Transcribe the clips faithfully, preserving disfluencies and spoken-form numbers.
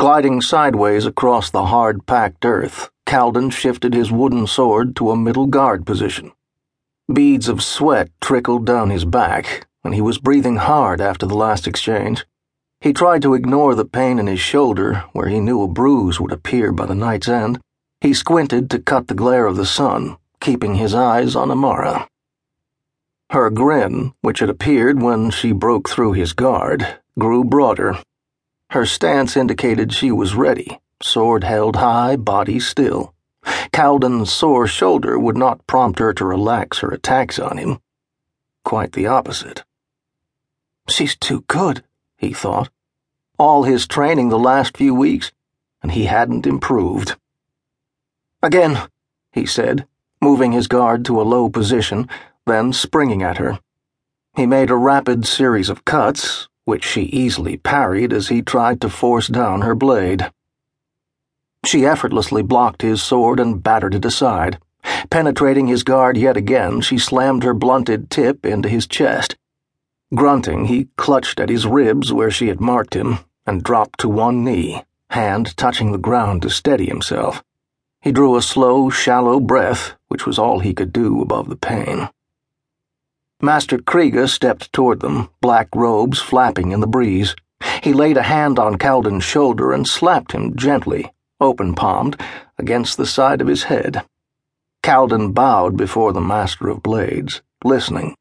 Gliding sideways across the hard-packed earth, Caldan shifted his wooden sword to a middle guard position. Beads of sweat trickled down his back, and he was breathing hard after the last exchange. He tried to ignore the pain in his shoulder, where he knew a bruise would appear by the night's end. He squinted to cut the glare of the sun, keeping his eyes on Amara. Her grin, which had appeared when she broke through his guard, grew broader. Her stance indicated she was ready, sword held high, body still. Caldan's sore shoulder would not prompt her to relax her attacks on him. Quite the opposite. She's too good, he thought. All his training the last few weeks, and he hadn't improved. Again, he said, moving his guard to a low position, then springing at her. He made a rapid series of cuts, which she easily parried as he tried to force down her blade. She effortlessly blocked his sword and battered it aside. Penetrating his guard yet again, she slammed her blunted tip into his chest. Grunting, he clutched at his ribs where she had marked him and dropped to one knee, hand touching the ground to steady himself. He drew a slow, shallow breath, which was all he could do above the pain. Master Krieger stepped toward them, black robes flapping in the breeze. He laid a hand on Caldan's shoulder and slapped him gently, open-palmed, against the side of his head. Caldan bowed before the Master of Blades, listening.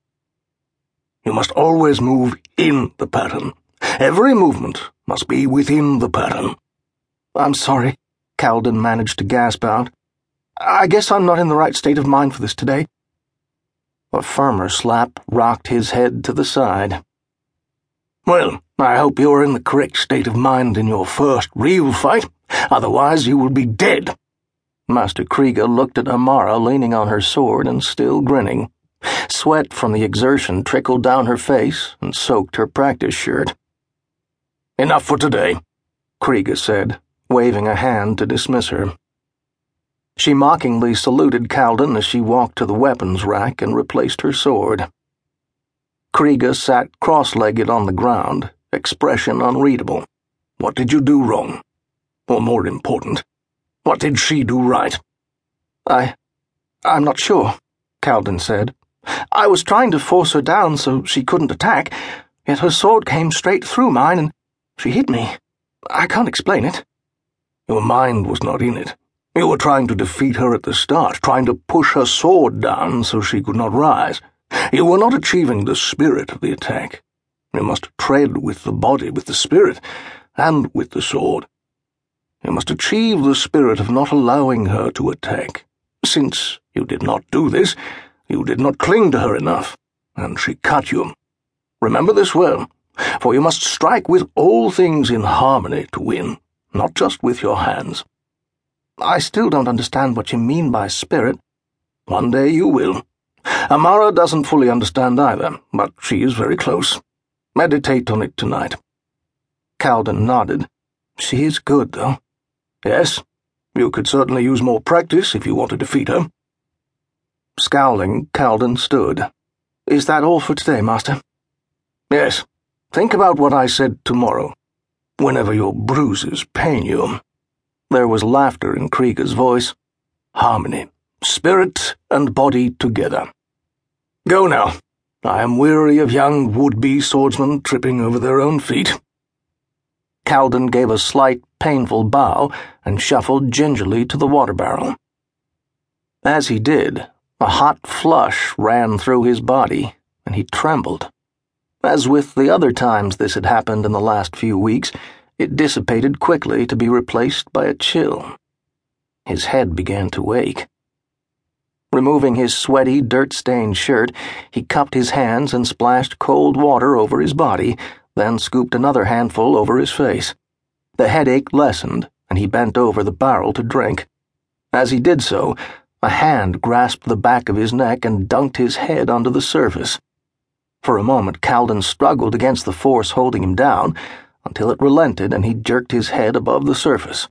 You must always move in the pattern. Every movement must be within the pattern. I'm sorry, Caldan managed to gasp out. I guess I'm not in the right state of mind for this today. A firmer slap rocked his head to the side. Well, I hope you're in the correct state of mind in your first real fight. Otherwise, you will be dead. Master Krieger looked at Amara leaning on her sword and still grinning. Sweat from the exertion trickled down her face and soaked her practice shirt. Enough for today, Krieger said, waving a hand to dismiss her. She mockingly saluted Caldan as she walked to the weapons rack and replaced her sword. Krieger sat cross-legged on the ground, expression unreadable. What did you do wrong? Or more important, what did she do right? I... I'm not sure, Caldan said. I was trying to force her down so she couldn't attack, yet her sword came straight through mine and she hit me. I can't explain it. Your mind was not in it. You were trying to defeat her at the start, trying to push her sword down so she could not rise. You were not achieving the spirit of the attack. You must tread with the body, with the spirit, and with the sword. You must achieve the spirit of not allowing her to attack. Since you did not do this, you did not cling to her enough, and she cut you. Remember this well, for you must strike with all things in harmony to win, not just with your hands. I still don't understand what you mean by spirit. One day you will. Amara doesn't fully understand either, but she is very close. Meditate on it tonight. Caldan nodded. She is good, though. Yes, you could certainly use more practice if you want to defeat her. Scowling, Caldan stood. Is that all for today, Master? Yes. Think about what I said tomorrow, whenever your bruises pain you. There was laughter in Krieger's voice. Harmony, spirit and body together. Go now. I am weary of young would-be swordsmen tripping over their own feet. Caldan gave a slight, painful bow and shuffled gingerly to the water barrel. As he did, a hot flush ran through his body, and he trembled. As with the other times this had happened in the last few weeks, it dissipated quickly to be replaced by a chill. His head began to ache. Removing his sweaty, dirt-stained shirt, he cupped his hands and splashed cold water over his body, then scooped another handful over his face. The headache lessened, and he bent over the barrel to drink. As he did so, a hand grasped the back of his neck and dunked his head onto the surface. For a moment, Caldan struggled against the force holding him down, until it relented and he jerked his head above the surface.